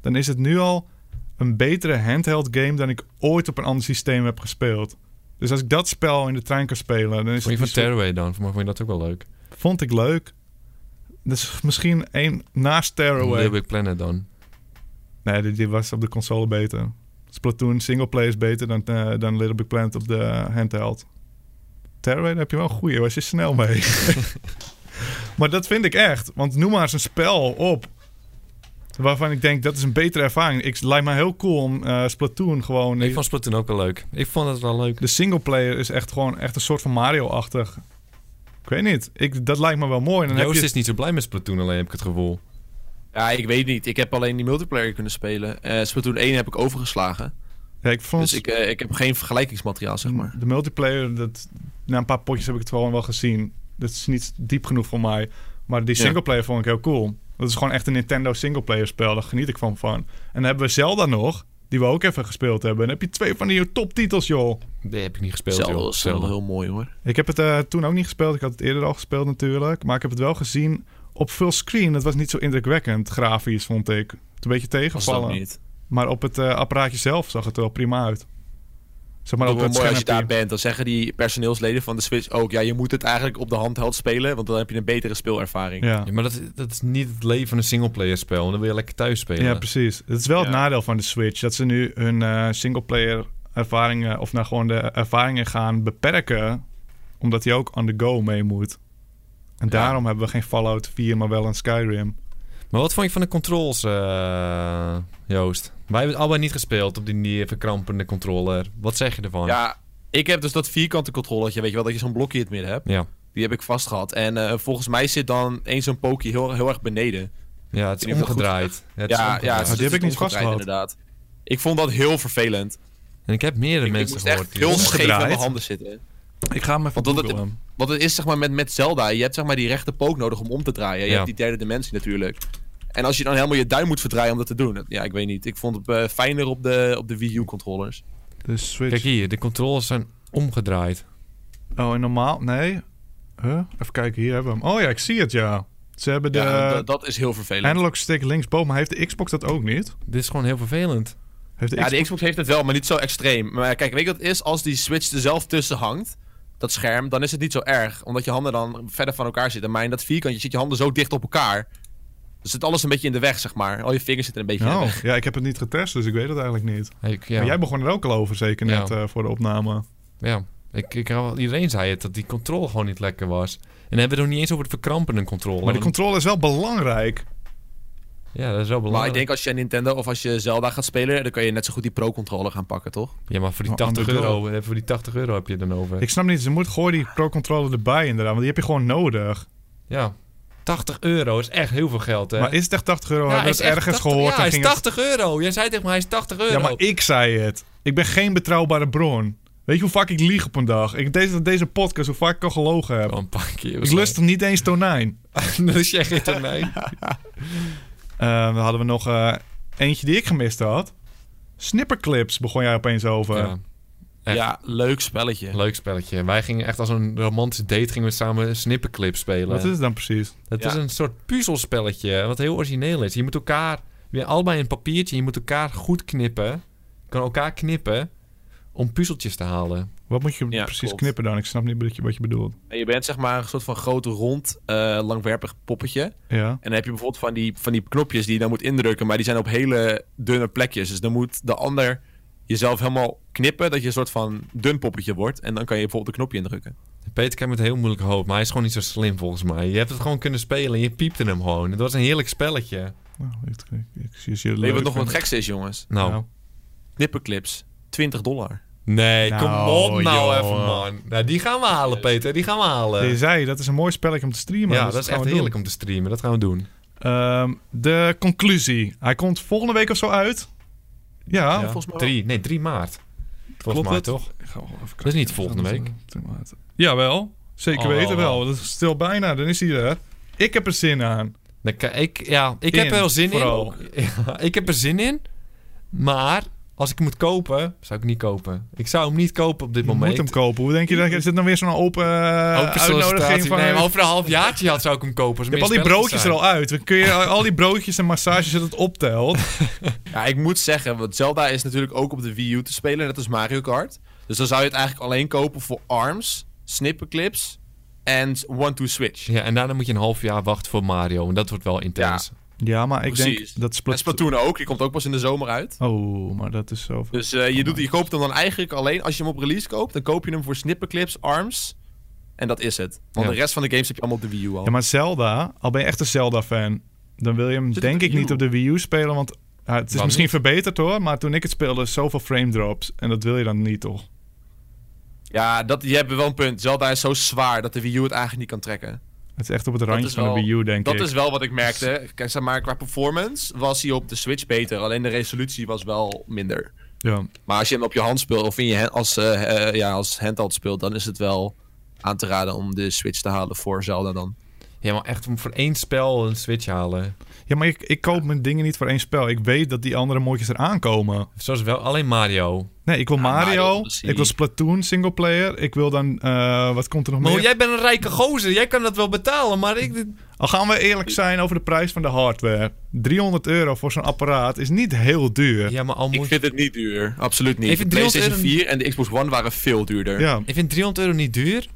dan is het nu al een betere handheld game... dan ik ooit op een ander systeem heb gespeeld. Dus als ik dat spel in de trein kan spelen... dan is vond je het van Terraway zo... dan? Vond je dat ook wel leuk? Vond ik leuk. Dus misschien één naast Terraway. Little Big Planet dan? Nee, die, die was op de console beter. Splatoon singleplayer is beter dan, uh, dan Little Big Planet op de handheld. Terraway, daar heb je wel een goeie. Was je snel mee. Maar dat vind ik echt. Want noem maar eens een spel op. Waarvan ik denk, dat is een betere ervaring. Ik lijkt me heel cool om uh, Splatoon gewoon... Ik vond Splatoon ook wel leuk. Ik vond het wel leuk. De singleplayer is echt gewoon echt een soort van Mario-achtig. Ik weet niet. Ik, dat lijkt me wel mooi. Dan Joost heb je... is niet zo blij met Splatoon, alleen heb ik het gevoel. Ja, ik weet niet. Ik heb alleen die multiplayer kunnen spelen. Uh, Splatoon één heb ik overgeslagen. Ja, ik vond... Dus ik, uh, ik heb geen vergelijkingsmateriaal, zeg maar. De multiplayer, dat... na een paar potjes heb ik het gewoon wel gezien. Dat is niet diep genoeg voor mij. Maar die singleplayer ja. vond ik heel cool. Dat is gewoon echt een Nintendo singleplayer spel. Daar geniet ik van van. En dan hebben we Zelda nog, die we ook even gespeeld hebben. En dan heb je twee van die toptitels, joh. Die heb ik niet gespeeld, Zelda, joh. Zelda, Zelda heel mooi, hoor. Ik heb het uh, toen ook niet gespeeld. Ik had het eerder al gespeeld, natuurlijk. Maar ik heb het wel gezien op fullscreen. Dat was niet zo indrukwekkend, grafisch, vond ik. Het een beetje tegenvallen. Was dat niet? Maar op het uh, apparaatje zelf zag het er wel prima uit. Zeg maar, ook mooi als je daar bent, dan zeggen die personeelsleden van de Switch ook... ja, je moet het eigenlijk op de handheld spelen... want dan heb je een betere speelervaring. Ja, ja maar dat, dat is niet het leven van een singleplayer spel. Dan wil je lekker thuis spelen. Ja, precies. Dat is wel ja. het nadeel van de Switch... dat ze nu hun uh, singleplayer ervaringen... of nou gewoon de ervaringen gaan beperken... omdat die ook on the go mee moet. En ja. daarom hebben we geen Fallout vier, maar wel een Skyrim. Maar wat vond je van de controls, uh, Joost? Wij hebben het allebei niet gespeeld op die verkrampende controller. Wat zeg je ervan? Ja, ik heb dus dat vierkante controllertje, weet je wel, dat je zo'n blokje in het midden hebt. Ja. Die heb ik vast gehad. En uh, volgens mij zit dan één zo'n pookje heel, heel erg beneden. Ja, het is omgedraaid. Ja, het is ja, ja het is, oh, die heb ik niet vast gehad. Inderdaad. Ik vond dat heel vervelend. En ik heb meerdere ik, mensen ik gehoord. Ik moest echt heel scheef aan mijn handen zitten. Ik ga hem even want dat, het, want het is zeg maar met, met Zelda, je hebt zeg maar die rechte pook nodig om om te draaien. Je ja. hebt die derde dimensie natuurlijk. En als je dan helemaal je duim moet verdraaien om dat te doen. Ja, ik weet niet. Ik vond het uh, fijner op de, op de Wii U controllers. De Switch. Kijk hier, de controllers zijn omgedraaid. Oh, en normaal? Nee. Huh? Even kijken, hier hebben we hem. Oh ja, ik zie het, ja. Ze hebben de... Ja, d- dat is heel vervelend. Analog stick linksboven, maar heeft de Xbox dat ook niet? Dit is gewoon heel vervelend. Heeft de ja, Xbox... de Xbox heeft het wel, maar niet zo extreem. Maar kijk, weet je wat het is? Als die Switch er zelf tussen hangt... dat scherm, dan is het niet zo erg. Omdat je handen dan verder van elkaar zitten. Maar in dat vierkantje zit je handen zo dicht op elkaar. Dus zit alles een beetje in de weg, zeg maar. Al je vingers zitten een beetje oh, in de weg. Ja, ik heb het niet getest, dus ik weet het eigenlijk niet. Ik, ja. Maar jij begon er ook al over, zeker net, ja. uh, voor de opname. Ja, ik, ik, iedereen zei het, dat die controle gewoon niet lekker was. En dan hebben we het nog niet eens over het verkrampende controle. Maar die controle is wel belangrijk. Ja, dat is wel belangrijk. Maar ik denk als je Nintendo of als je Zelda gaat spelen... dan kan je net zo goed die Pro-controller gaan pakken, toch? Ja, maar voor die, tachtig euro, voor die tachtig euro heb je het dan over. Ik snap niet, ze moet gooi die Pro-controller erbij inderdaad... want die heb je gewoon nodig. Ja, tachtig euro is echt heel veel geld, hè? Maar is het echt tachtig euro? Ja, hebben we het ergens tachtig, gehoord? Ja, hij is tachtig euro. Jij zei tegen mij, hij is tachtig euro. Ja, maar ik zei het. Ik ben geen betrouwbare bron. Weet je hoe vaak ik lieg op een dag? Ik deze, deze podcast, hoe vaak ik al gelogen heb. Oh, een paar keer, ik lust hem niet eens tonijn. Dat is jij geen tonijn. Uh, dan hadden we nog uh, eentje die ik gemist had. Snipperclips begon jij opeens over. Ja, ja, leuk spelletje. Leuk spelletje. Wij gingen echt als een romantische date gingen we samen Snipperclips spelen. Wat is het dan precies? Het ja. is een soort puzzelspelletje wat heel origineel is. Je moet elkaar, weer allebei een papiertje, je moet elkaar goed knippen. Je kan elkaar knippen om puzzeltjes te halen. Wat moet je ja, precies klopt. knippen dan? Ik snap niet wat je bedoelt. Je bent zeg maar een soort van groot rond, uh, langwerpig poppetje. Ja. En dan heb je bijvoorbeeld van die, van die knopjes die je dan moet indrukken... maar die zijn op hele dunne plekjes. Dus dan moet de ander jezelf helemaal knippen... dat je een soort van dun poppetje wordt. En dan kan je bijvoorbeeld een knopje indrukken. Peter kijkt met een heel moeilijke hoop, maar hij is gewoon niet zo slim volgens mij. Je hebt het gewoon kunnen spelen en je piepte hem gewoon. Het was een heerlijk spelletje. Nou, ik, ik, ik zie het heel leuk. Weet je wat nog wat gekste is, jongens? Nou. nou. Knipperclips, twintig dollar. Nee, nou, kom op nou joh. even, man. Nou, die gaan we halen, Peter. Die gaan we halen. Je zei, dat is een mooi spelletje om te streamen. Ja, dus dat is echt heerlijk om te streamen. Dat gaan we doen. Um, de conclusie. Hij komt volgende week of zo uit. Ja, ja volgens mij drie, Nee, drie maart. Volgens mij toch? Ik ga wel even dat is niet volgende week. drie maart. Jawel, zeker oh, weten wel. wel. Dat is stil bijna, dan is hij er. Ik heb er zin aan. Ik, ja, ik in, heb er wel zin vooral. in. Ja, ik heb er zin in, maar... Als ik hem moet kopen, zou ik niet kopen. Ik zou hem niet kopen op dit je moment. Je moet hem kopen. Hoe denk je dat? Is dit nou weer zo'n open, uh, open uitnodiging? Van... Nee, over een halfjaartje had zou ik hem kopen. Je hebt al die broodjes zijn. er al uit. Dan kun je al die broodjes en massages dat het optelt. Ja, ik moet zeggen, want Zelda is natuurlijk ook op de Wii U te spelen. Net als Mario Kart. Dus dan zou je het eigenlijk alleen kopen voor Arms, Snipperclips en One Two Switch. Ja, en daarna moet je een half jaar wachten voor Mario. En dat wordt wel intens. Ja. Ja, maar ik Precies. denk dat Splatoon... En Splatoon ook, die komt ook pas in de zomer uit. Oh, maar dat is zo... Dus uh, je, doet, je koopt hem dan eigenlijk alleen... Als je hem op release koopt, dan koop je hem voor Snipperclips, Arms... En dat is het. Want ja. de rest van de games heb je allemaal op de Wii U al. Ja, maar Zelda... Al ben je echt een Zelda-fan... Dan wil je hem Zit denk ik niet op de Wii U spelen, want... Uh, het is Wat misschien niet? verbeterd hoor, maar toen ik het speelde... Zoveel frame drops. En dat wil je dan niet, toch? Ja, dat, je hebt wel een punt. Zelda is zo zwaar dat de Wii U het eigenlijk niet kan trekken. Het is echt op het randje wel, van de Wii U, denk dat ik. Dat is wel wat ik merkte. Kijk, zeg maar, qua performance was hij op de Switch beter. Alleen de resolutie was wel minder. Ja. Maar als je hem op je hand speelt, of in je als, uh, uh, ja, als handheld speelt, dan is het wel aan te raden om de Switch te halen voor Zelda dan. Ja, maar echt om voor één spel een Switch halen. Ja, maar ik, ik koop mijn dingen niet voor één spel. Ik weet dat die andere mooitjes eraan komen. Zoals wel alleen Mario. Nee, ik wil ah, Mario. Mario ik wil Splatoon singleplayer. Ik wil dan... Uh, wat komt er nog maar meer? Jij bent een rijke gozer. Jij kan dat wel betalen, maar ik... Al gaan we eerlijk zijn over de prijs van de hardware. driehonderd euro voor zo'n apparaat is niet heel duur. Ja, maar al moet... Ik vind het niet duur. Absoluut niet. De PlayStation vier en de Xbox One waren veel duurder. Ja. Ik vind driehonderd euro niet duur.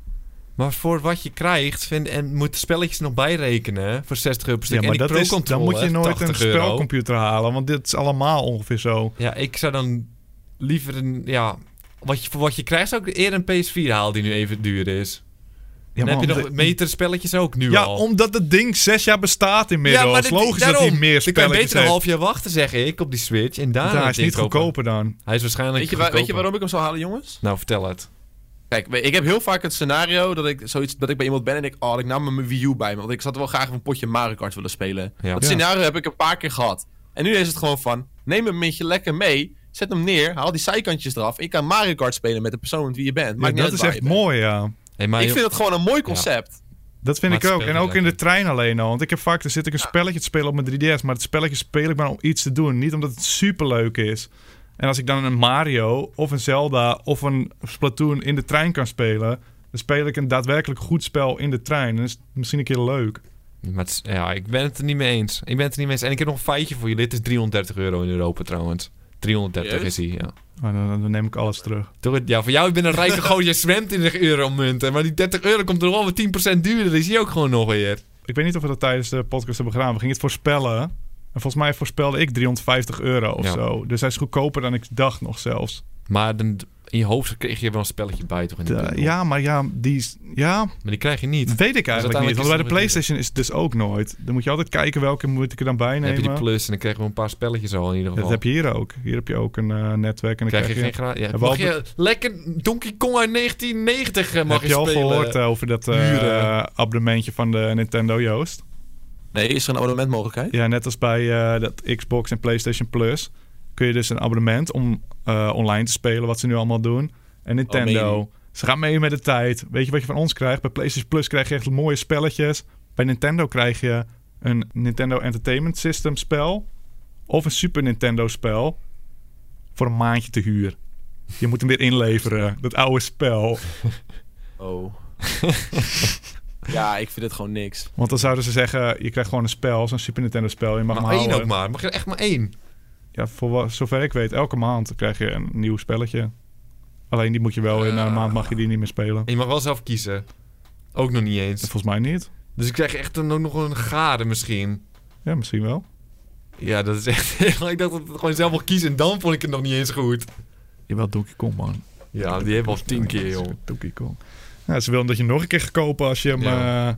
Maar voor wat je krijgt, vind, en moet de spelletjes nog bijrekenen voor zestig euro per stuk. Ja, maar en die dat is, dan moet je nooit een euro. spelcomputer halen, want dit is allemaal ongeveer zo. Ja, ik zou dan liever een, ja, wat je, voor wat je krijgt zou ik eerder een P S vier halen die nu even duur is. Ja, dan heb je nog meterspelletjes ook nu ja, al. Ja, omdat het ding zes jaar bestaat inmiddels. Ja, maar dit, Logisch daarom, dat hij meer spelletjes heeft. Ik kan beter een half jaar wachten, zeg ik, op die Switch. En daarna ja, hij is niet kopen. goedkoper dan. Hij is waarschijnlijk weet je, waar, weet je waarom ik hem zou halen, jongens? Nou, vertel het. Kijk, ik heb heel vaak het scenario dat ik, zoiets, dat ik bij iemand ben en ik... Oh, ik nam mijn Wii U bij me. Want ik zat wel graag een potje Mario Kart willen spelen. Ja. Dat scenario heb ik een paar keer gehad. En nu is het gewoon van... Neem hem met je lekker mee. Zet hem neer. Haal die zijkantjes eraf. Ik kan Mario Kart spelen met de persoon met wie je bent. Maar ja, dat is echt mooi, ja. Hey, Mario... Ik vind het gewoon een mooi concept. Ja. Dat vind maar ik ook. En ook in de trein alleen al. Want ik heb vaak... Dan zit ik een ja. spelletje te spelen op mijn drie D S. Maar het spelletje speel ik maar om iets te doen. Niet omdat het superleuk is. En als ik dan een Mario of een Zelda of een Splatoon in de trein kan spelen... dan speel ik een daadwerkelijk goed spel in de trein. Dan is het misschien een keer leuk. Maar is, ja, ik ben het er niet mee eens. Ik ben het er niet mee eens. En ik heb nog een feitje voor jullie. Dit is driehonderddertig euro in Europa trouwens. driehonderddertig yes. is hij, ja. Oh, dan, dan neem ik alles terug. Toch, ja, voor jou, ik ben een rijke gozer. Je zwemt in de euromunten. Maar die dertig euro komt er nog wel weer tien procent duurder. Is hij ook gewoon nog weer. Ik weet niet of we dat tijdens de podcast hebben gedaan. We gingen het voorspellen... En volgens mij voorspelde ik driehonderdvijftig euro of ja. zo. Dus hij is goedkoper dan ik dacht nog zelfs. Maar in je hoofd kreeg je wel een spelletje bij toch? In de de, ja, maar ja, die, ja... Maar die krijg je niet. Weet ik eigenlijk dus niet. Want bij de PlayStation is het dus ook nooit. Dan moet je altijd kijken welke moet ik er dan bij nemen. Dan heb je die plus en dan krijgen we een paar spelletjes al in ieder geval. Dat heb je hier ook. Hier heb je ook een uh, netwerk. En dan krijg, krijg je geen graad. Ja, mag je lekker Donkey Kong uit negentiennegentig uh, mag je spelen. Heb je al gehoord uh, over dat uh, uh, abonnementje van de Nintendo, Joost? Nee, is er een abonnementmogelijkheid? Ja, net als bij uh, dat Xbox en PlayStation Plus... kun je dus een abonnement om uh, online te spelen... wat ze nu allemaal doen. En Nintendo. Oh, ze gaan mee met de tijd. Weet je wat je van ons krijgt? Bij PlayStation Plus krijg je echt mooie spelletjes. Bij Nintendo krijg je een Nintendo Entertainment System spel... of een Super Nintendo spel... voor een maandje te huur. Je moet hem weer inleveren. Dat oude spel. Oh... Ja, ik vind het gewoon niks. Want dan zouden ze zeggen, je krijgt gewoon een spel, zo'n Super Nintendo spel. Je mag maar één ook maar. Mag je echt maar één? Ja, voor zover ik weet, elke maand krijg je een nieuw spelletje. Alleen die moet je wel, uh, na een maand mag je die niet meer spelen. En je mag wel zelf kiezen. Ook nog niet eens. Volgens mij niet. Dus ik krijg echt een, nog een gade misschien. Ja, misschien wel. Ja, dat is echt... ik dacht dat ik gewoon zelf mag kiezen en dan vond ik het nog niet eens goed. Je wel Donkey Kong, man. Ja, die hebben al tien keer, joh. Donkey Kong. Ja, ze willen dat je nog een keer gaat kopen als je hem... Ja. Uh,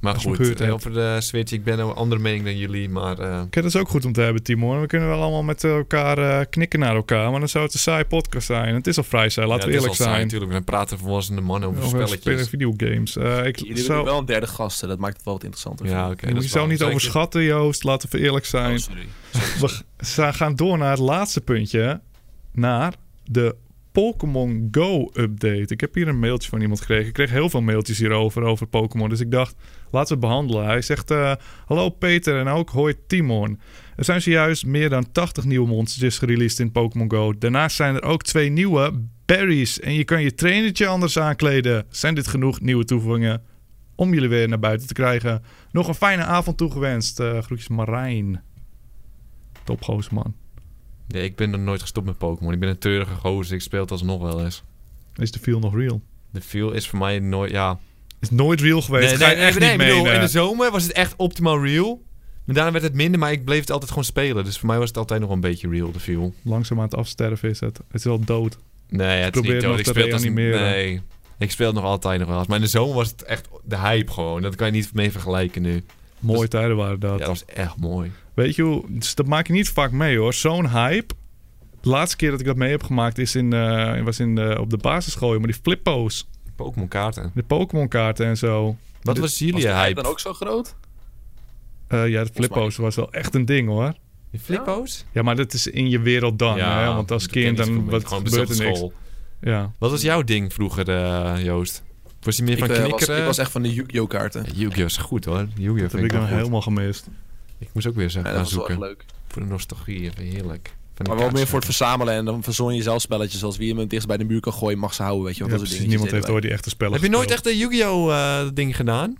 maar goed, over de Switch, ik ben een andere mening dan jullie, maar... Uh... Kijk, dat is ook goed om te hebben, Timon. We kunnen wel allemaal met elkaar uh, knikken naar elkaar, maar dan zou het een saai podcast zijn. Het is al vrij saai, laten ja, we eerlijk zijn. Ja, het is al saai, natuurlijk. We praten volwassende mannen over, over spelletjes. Videogames. Uh, ik jullie zou... wel een derde gasten, dat maakt het wel wat interessanter. Ja, oké. Okay, je zou niet zeker overschatten, Joost. Laten we eerlijk zijn. Oh, sorry. Sorry. We gaan door naar het laatste puntje, naar de... Pokémon Go update. Ik heb hier een mailtje van iemand gekregen. Ik kreeg heel veel mailtjes hierover, over Pokémon. Dus ik dacht, laten we het behandelen. Hij zegt, uh, hallo Peter en ook hoi Timon. Er zijn zojuist meer dan tachtig nieuwe monsters gereleased in Pokémon Go. Daarnaast zijn er ook twee nieuwe berries. En je kan je trainertje anders aankleden. Zijn dit genoeg nieuwe toevoegingen om jullie weer naar buiten te krijgen? Nog een fijne avond toegewenst. Uh, groetjes Marijn. Topgozer, man. Nee, ik ben er nooit gestopt met Pokémon. Ik ben een treurige gozer. Ik speel het alsnog wel eens. Is de feel nog real? De feel is voor mij nooit, ja... Is nooit real geweest. Nee, nee, ga je nee, echt nee, niet nee, bedoel, in de zomer was het echt optimaal real. Maar daarna werd het minder, maar ik bleef het altijd gewoon spelen. Dus voor mij was het altijd nog een beetje real, de feel. Langzaam aan het afsterven is het. Het is wel dood. Nee, dus het is niet dood. Ik speel het niet meer. Nee, ik speel het nog altijd nog wel eens. Maar in de zomer was het echt de hype gewoon. Dat kan je niet mee vergelijken nu. Mooie dus, tijden waren dat. Ja, dat was echt mooi. Weet je, dus dat maak je niet vaak mee hoor. Zo'n hype. De laatste keer dat ik dat mee heb gemaakt is in, uh, was in de, op de basisschool. Maar die flippo's. Pokémon kaarten. De Pokémon kaarten en zo. Wat was jullie hype? Was die dan ook zo groot? Uh, ja, de flippo's was wel echt een ding hoor. De flippo's? Ja, maar dat is in je wereld dan. Ja, hè? Want als kind dan wat gebeurt er niks. Ja. Wat was jouw ding vroeger, uh, Joost? Was je meer van ik, knikkeren? Was, ik was echt van de Yu-Gi-Oh kaarten. Ja, Yu-Gi-Oh is goed hoor. Yu-Gi-Oh dat heb ik dan helemaal gemist. Ik moest ook weer zo gaan zoeken. Dat was wel echt leuk. Voor de nostalgie, heerlijk. Maar wel meer voor het verzamelen en dan verzon je zelf spelletjes. Als wie hem het dichtst bij de muur kan gooien, mag ze houden. Weet je wat, ja, dat precies, niemand heeft ooit die echte spellen. Heb je nooit echt een Yu-Gi-Oh uh, ding gedaan?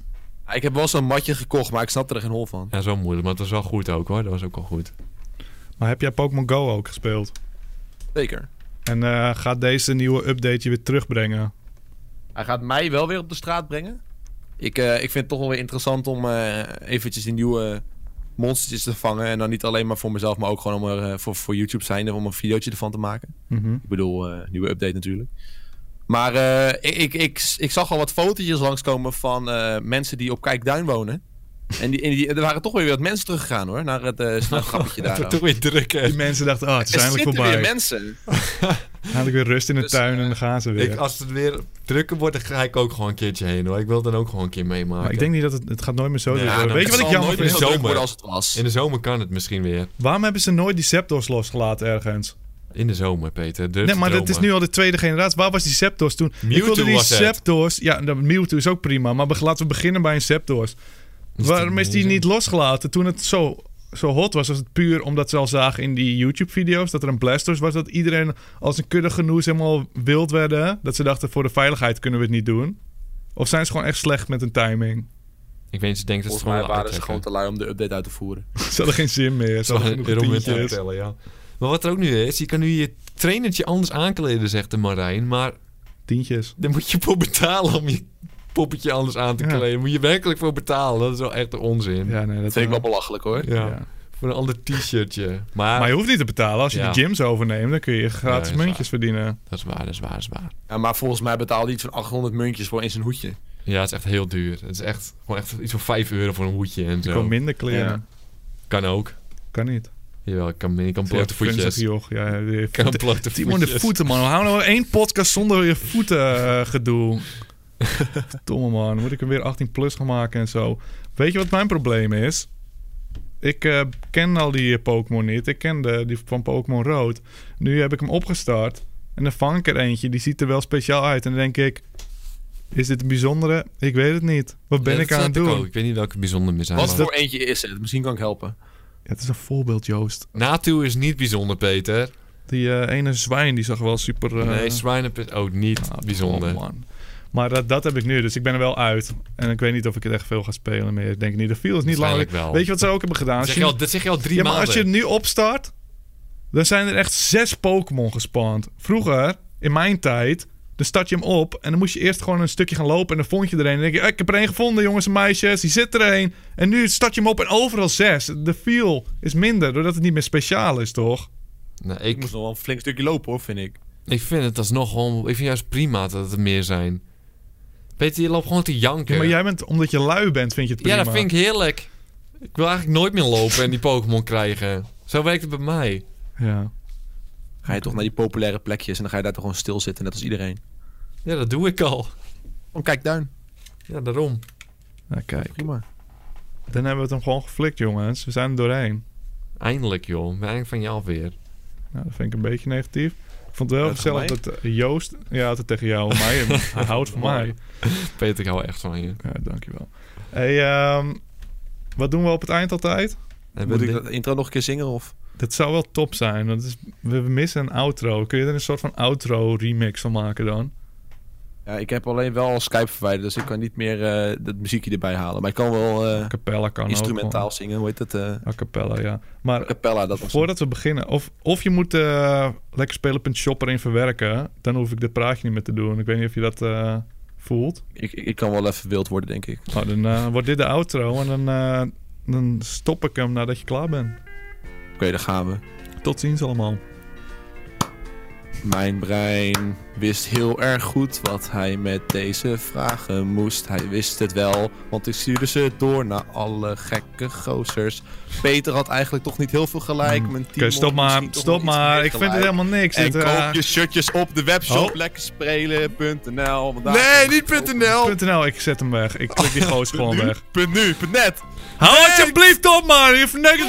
Ja, ik heb wel zo'n matje gekocht, maar ik snap er geen hol van. Ja, zo moeilijk, maar het was wel goed ook hoor. Dat was ook wel goed. Maar heb jij Pokémon Go ook gespeeld? Zeker. En uh, gaat deze nieuwe update je weer terugbrengen? Hij gaat mij wel weer op de straat brengen. Ik, uh, ik vind het toch wel weer interessant om uh, eventjes die nieuwe monstertjes te vangen. En dan niet alleen maar voor mezelf, maar ook gewoon om er, uh, voor, voor YouTube zijnde om een videootje ervan te maken. Mm-hmm. Ik bedoel, uh, nieuwe update natuurlijk. Maar uh, ik, ik, ik, ik zag al wat fotootjes langskomen van uh, mensen die op Kijkduin wonen. En, die, en die, er waren toch weer wat mensen teruggegaan hoor, naar het uh, snapgrappetje daar. Toch weer druk hè. Die mensen dachten, ah, oh, het is eindelijk voorbij. Er zitten weer mensen. Eigenlijk weer rust in de dus, tuin en dan gaan ze weer. Ik, als het weer drukker wordt, dan ga ik ook gewoon een keertje heen hoor. Ik wil het dan ook gewoon een keer meemaken. Maar ik denk niet dat het, het gaat nooit meer zo. Ja, nou, weet je wat ik jammer vind? Het zomer als het was. In de zomer kan het misschien weer. Waarom hebben ze nooit die Zapdos losgelaten ergens? In de zomer, Peter. Nee, maar dat is nu al de tweede generatie. Waar was die Zapdos toen? Mewtwo ik wilde die was Zapdos. Het. Ja, Mewtwo is ook prima. Maar laten we beginnen bij een Zapdos. Is Waarom is die niet losgelaten toen het zo, zo hot was? Was het puur omdat ze al zagen in die YouTube-video's dat er een Blastoise was. Dat iedereen als een kudde genoes helemaal wild werden. Dat ze dachten, voor de veiligheid kunnen we het niet doen. Of zijn ze gewoon echt slecht met hun timing? Ik weet niet, ze denken dat ze gewoon waren uittrekken. Ze gewoon te lui om de update uit te voeren. Ze hadden geen zin meer. Ze hadden genoeg tientjes. Ja. Maar wat er ook nu is, je kan nu je trainertje anders aankleden, zegt de Marijn. Maar tientjes. Daar moet je voor betalen om je poppetje anders aan te kleden. Ja. Moet je werkelijk voor betalen. Dat is wel echt onzin. Ja, nee, dat, dat vind ik wel belachelijk hoor. Ja. Ja. Voor een ander t-shirtje. Maar... maar je hoeft niet te betalen. Als je ja. de gyms overneemt, dan kun je gratis ja, muntjes waar. verdienen. Dat is waar, dat is waar, dat is waar. Ja, maar volgens mij betaalde hij iets van achthonderd muntjes voor eens een hoedje. Ja, het is echt heel duur. Het is echt, gewoon echt iets van vijf euro voor een hoedje en zo. Je kan minder kleren. Ja. Kan ook. Kan niet. Jawel, ik kan, ik kan blote voetjes. Joch. Ja, ik kan blote voetjes. Timon, de voeten, man. We houden nog één podcast zonder je voeten uh, gedoe. Domme man, moet ik hem weer achttien plus gaan maken en zo. Weet je wat mijn probleem is? Ik uh, ken al die Pokémon niet. Ik ken de, die van Pokémon Rood. Nu heb ik hem opgestart. En dan vang ik er eentje. Die ziet er wel speciaal uit. En dan denk ik... Is dit een bijzondere? Ik weet het niet. Wat ben ja, ik aan het doen? Ik, ik weet niet welke bijzonder mis aan. Wat voor eentje is het? Misschien kan ik helpen. Ja, het is een voorbeeld, Joost. Natu is niet bijzonder, Peter. Die uh, ene zwijn, die zag wel super... Uh... Nee, zwijn heb ik ook niet ah, bijzonder. Man. Maar dat, dat heb ik nu, dus ik ben er wel uit. En ik weet niet of ik het echt veel ga spelen meer. Ik denk niet, de feel is niet lang. Wel. Weet je wat ze ook hebben gedaan? Dat zeg je al, dat zeg je al drie ja, maanden. Maar als je het nu opstart, dan zijn er echt zes Pokémon gespawnd. Vroeger, in mijn tijd, dan start je hem op en dan moest je eerst gewoon een stukje gaan lopen en dan vond je er een. En dan denk je, ik heb er één gevonden, jongens en meisjes, die zit er een. En nu start je hem op en overal zes. De feel is minder, doordat het niet meer speciaal is, toch? Nou, ik... ik moest nog wel een flink stukje lopen, hoor, vind ik. Ik vind het alsnog gewoon... Ik vind juist prima dat er meer zijn. Peter, je loopt gewoon te janken. Ja, maar jij bent, omdat je lui bent, vind je het prima. Ja, dat vind ik heerlijk. Ik wil eigenlijk nooit meer lopen en die Pokémon krijgen. Zo werkt het bij mij. Ja. Ga je toch naar die populaire plekjes en dan ga je daar toch gewoon stilzitten, net als iedereen. Ja, dat doe ik al. Oh, kijk, duin. Ja, daarom. Nou, kijk. Prima. Dan hebben we het hem gewoon geflikt, jongens. We zijn er doorheen. Eindelijk, joh. We zijn eindelijk van je af weer. Nou, dat vind ik een beetje negatief. Ik vond het wel gezellig dat Joost... Ja, altijd tegen jou. Mij, hij houdt van mij. Peter, ik hou echt van je. Ja, dankjewel. Hey, um, wat doen we op het eind altijd? Moet, Moet ik dat intro nog een keer zingen, of...? Dat zou wel top zijn. Want is, we missen een outro. Kun je er een soort van outro-remix van maken dan? Ja, ik heb alleen wel Skype verwijderd. Dus ik kan niet meer uh, dat muziekje erbij halen. Maar ik kan wel uh, Acapella kan instrumentaal ook zingen. Hoe heet dat? Uh... Acapella, ja. Maar Acapella, dat was voordat we beginnen... Of, of je moet uh, lekkerspelen.shop erin verwerken. Dan hoef ik dit praatje niet meer te doen. Ik weet niet of je dat uh, voelt. Ik, ik kan wel even wild worden, denk ik. Oh, dan uh, wordt dit de outro. En dan, uh, dan stop ik hem nadat je klaar bent. Oké, okay, daar gaan we. Tot ziens allemaal. Mijn brein wist heel erg goed wat hij met deze vragen moest. Hij wist het wel, want ik stuurde ze door naar alle gekke gozers. Peter had eigenlijk toch niet heel veel gelijk. Mijn team okay, stop maar, stop maar. Ik vind het helemaal niks. En koop uh... je shirtjes op de webshop. Oh. Lekkerspelen punt n l. Nee, niet .nl. .nl, ik zet hem weg. Ik klik die gozer gewoon weg. .nu, .net. Hou alsjeblieft op, man. Je verneukt het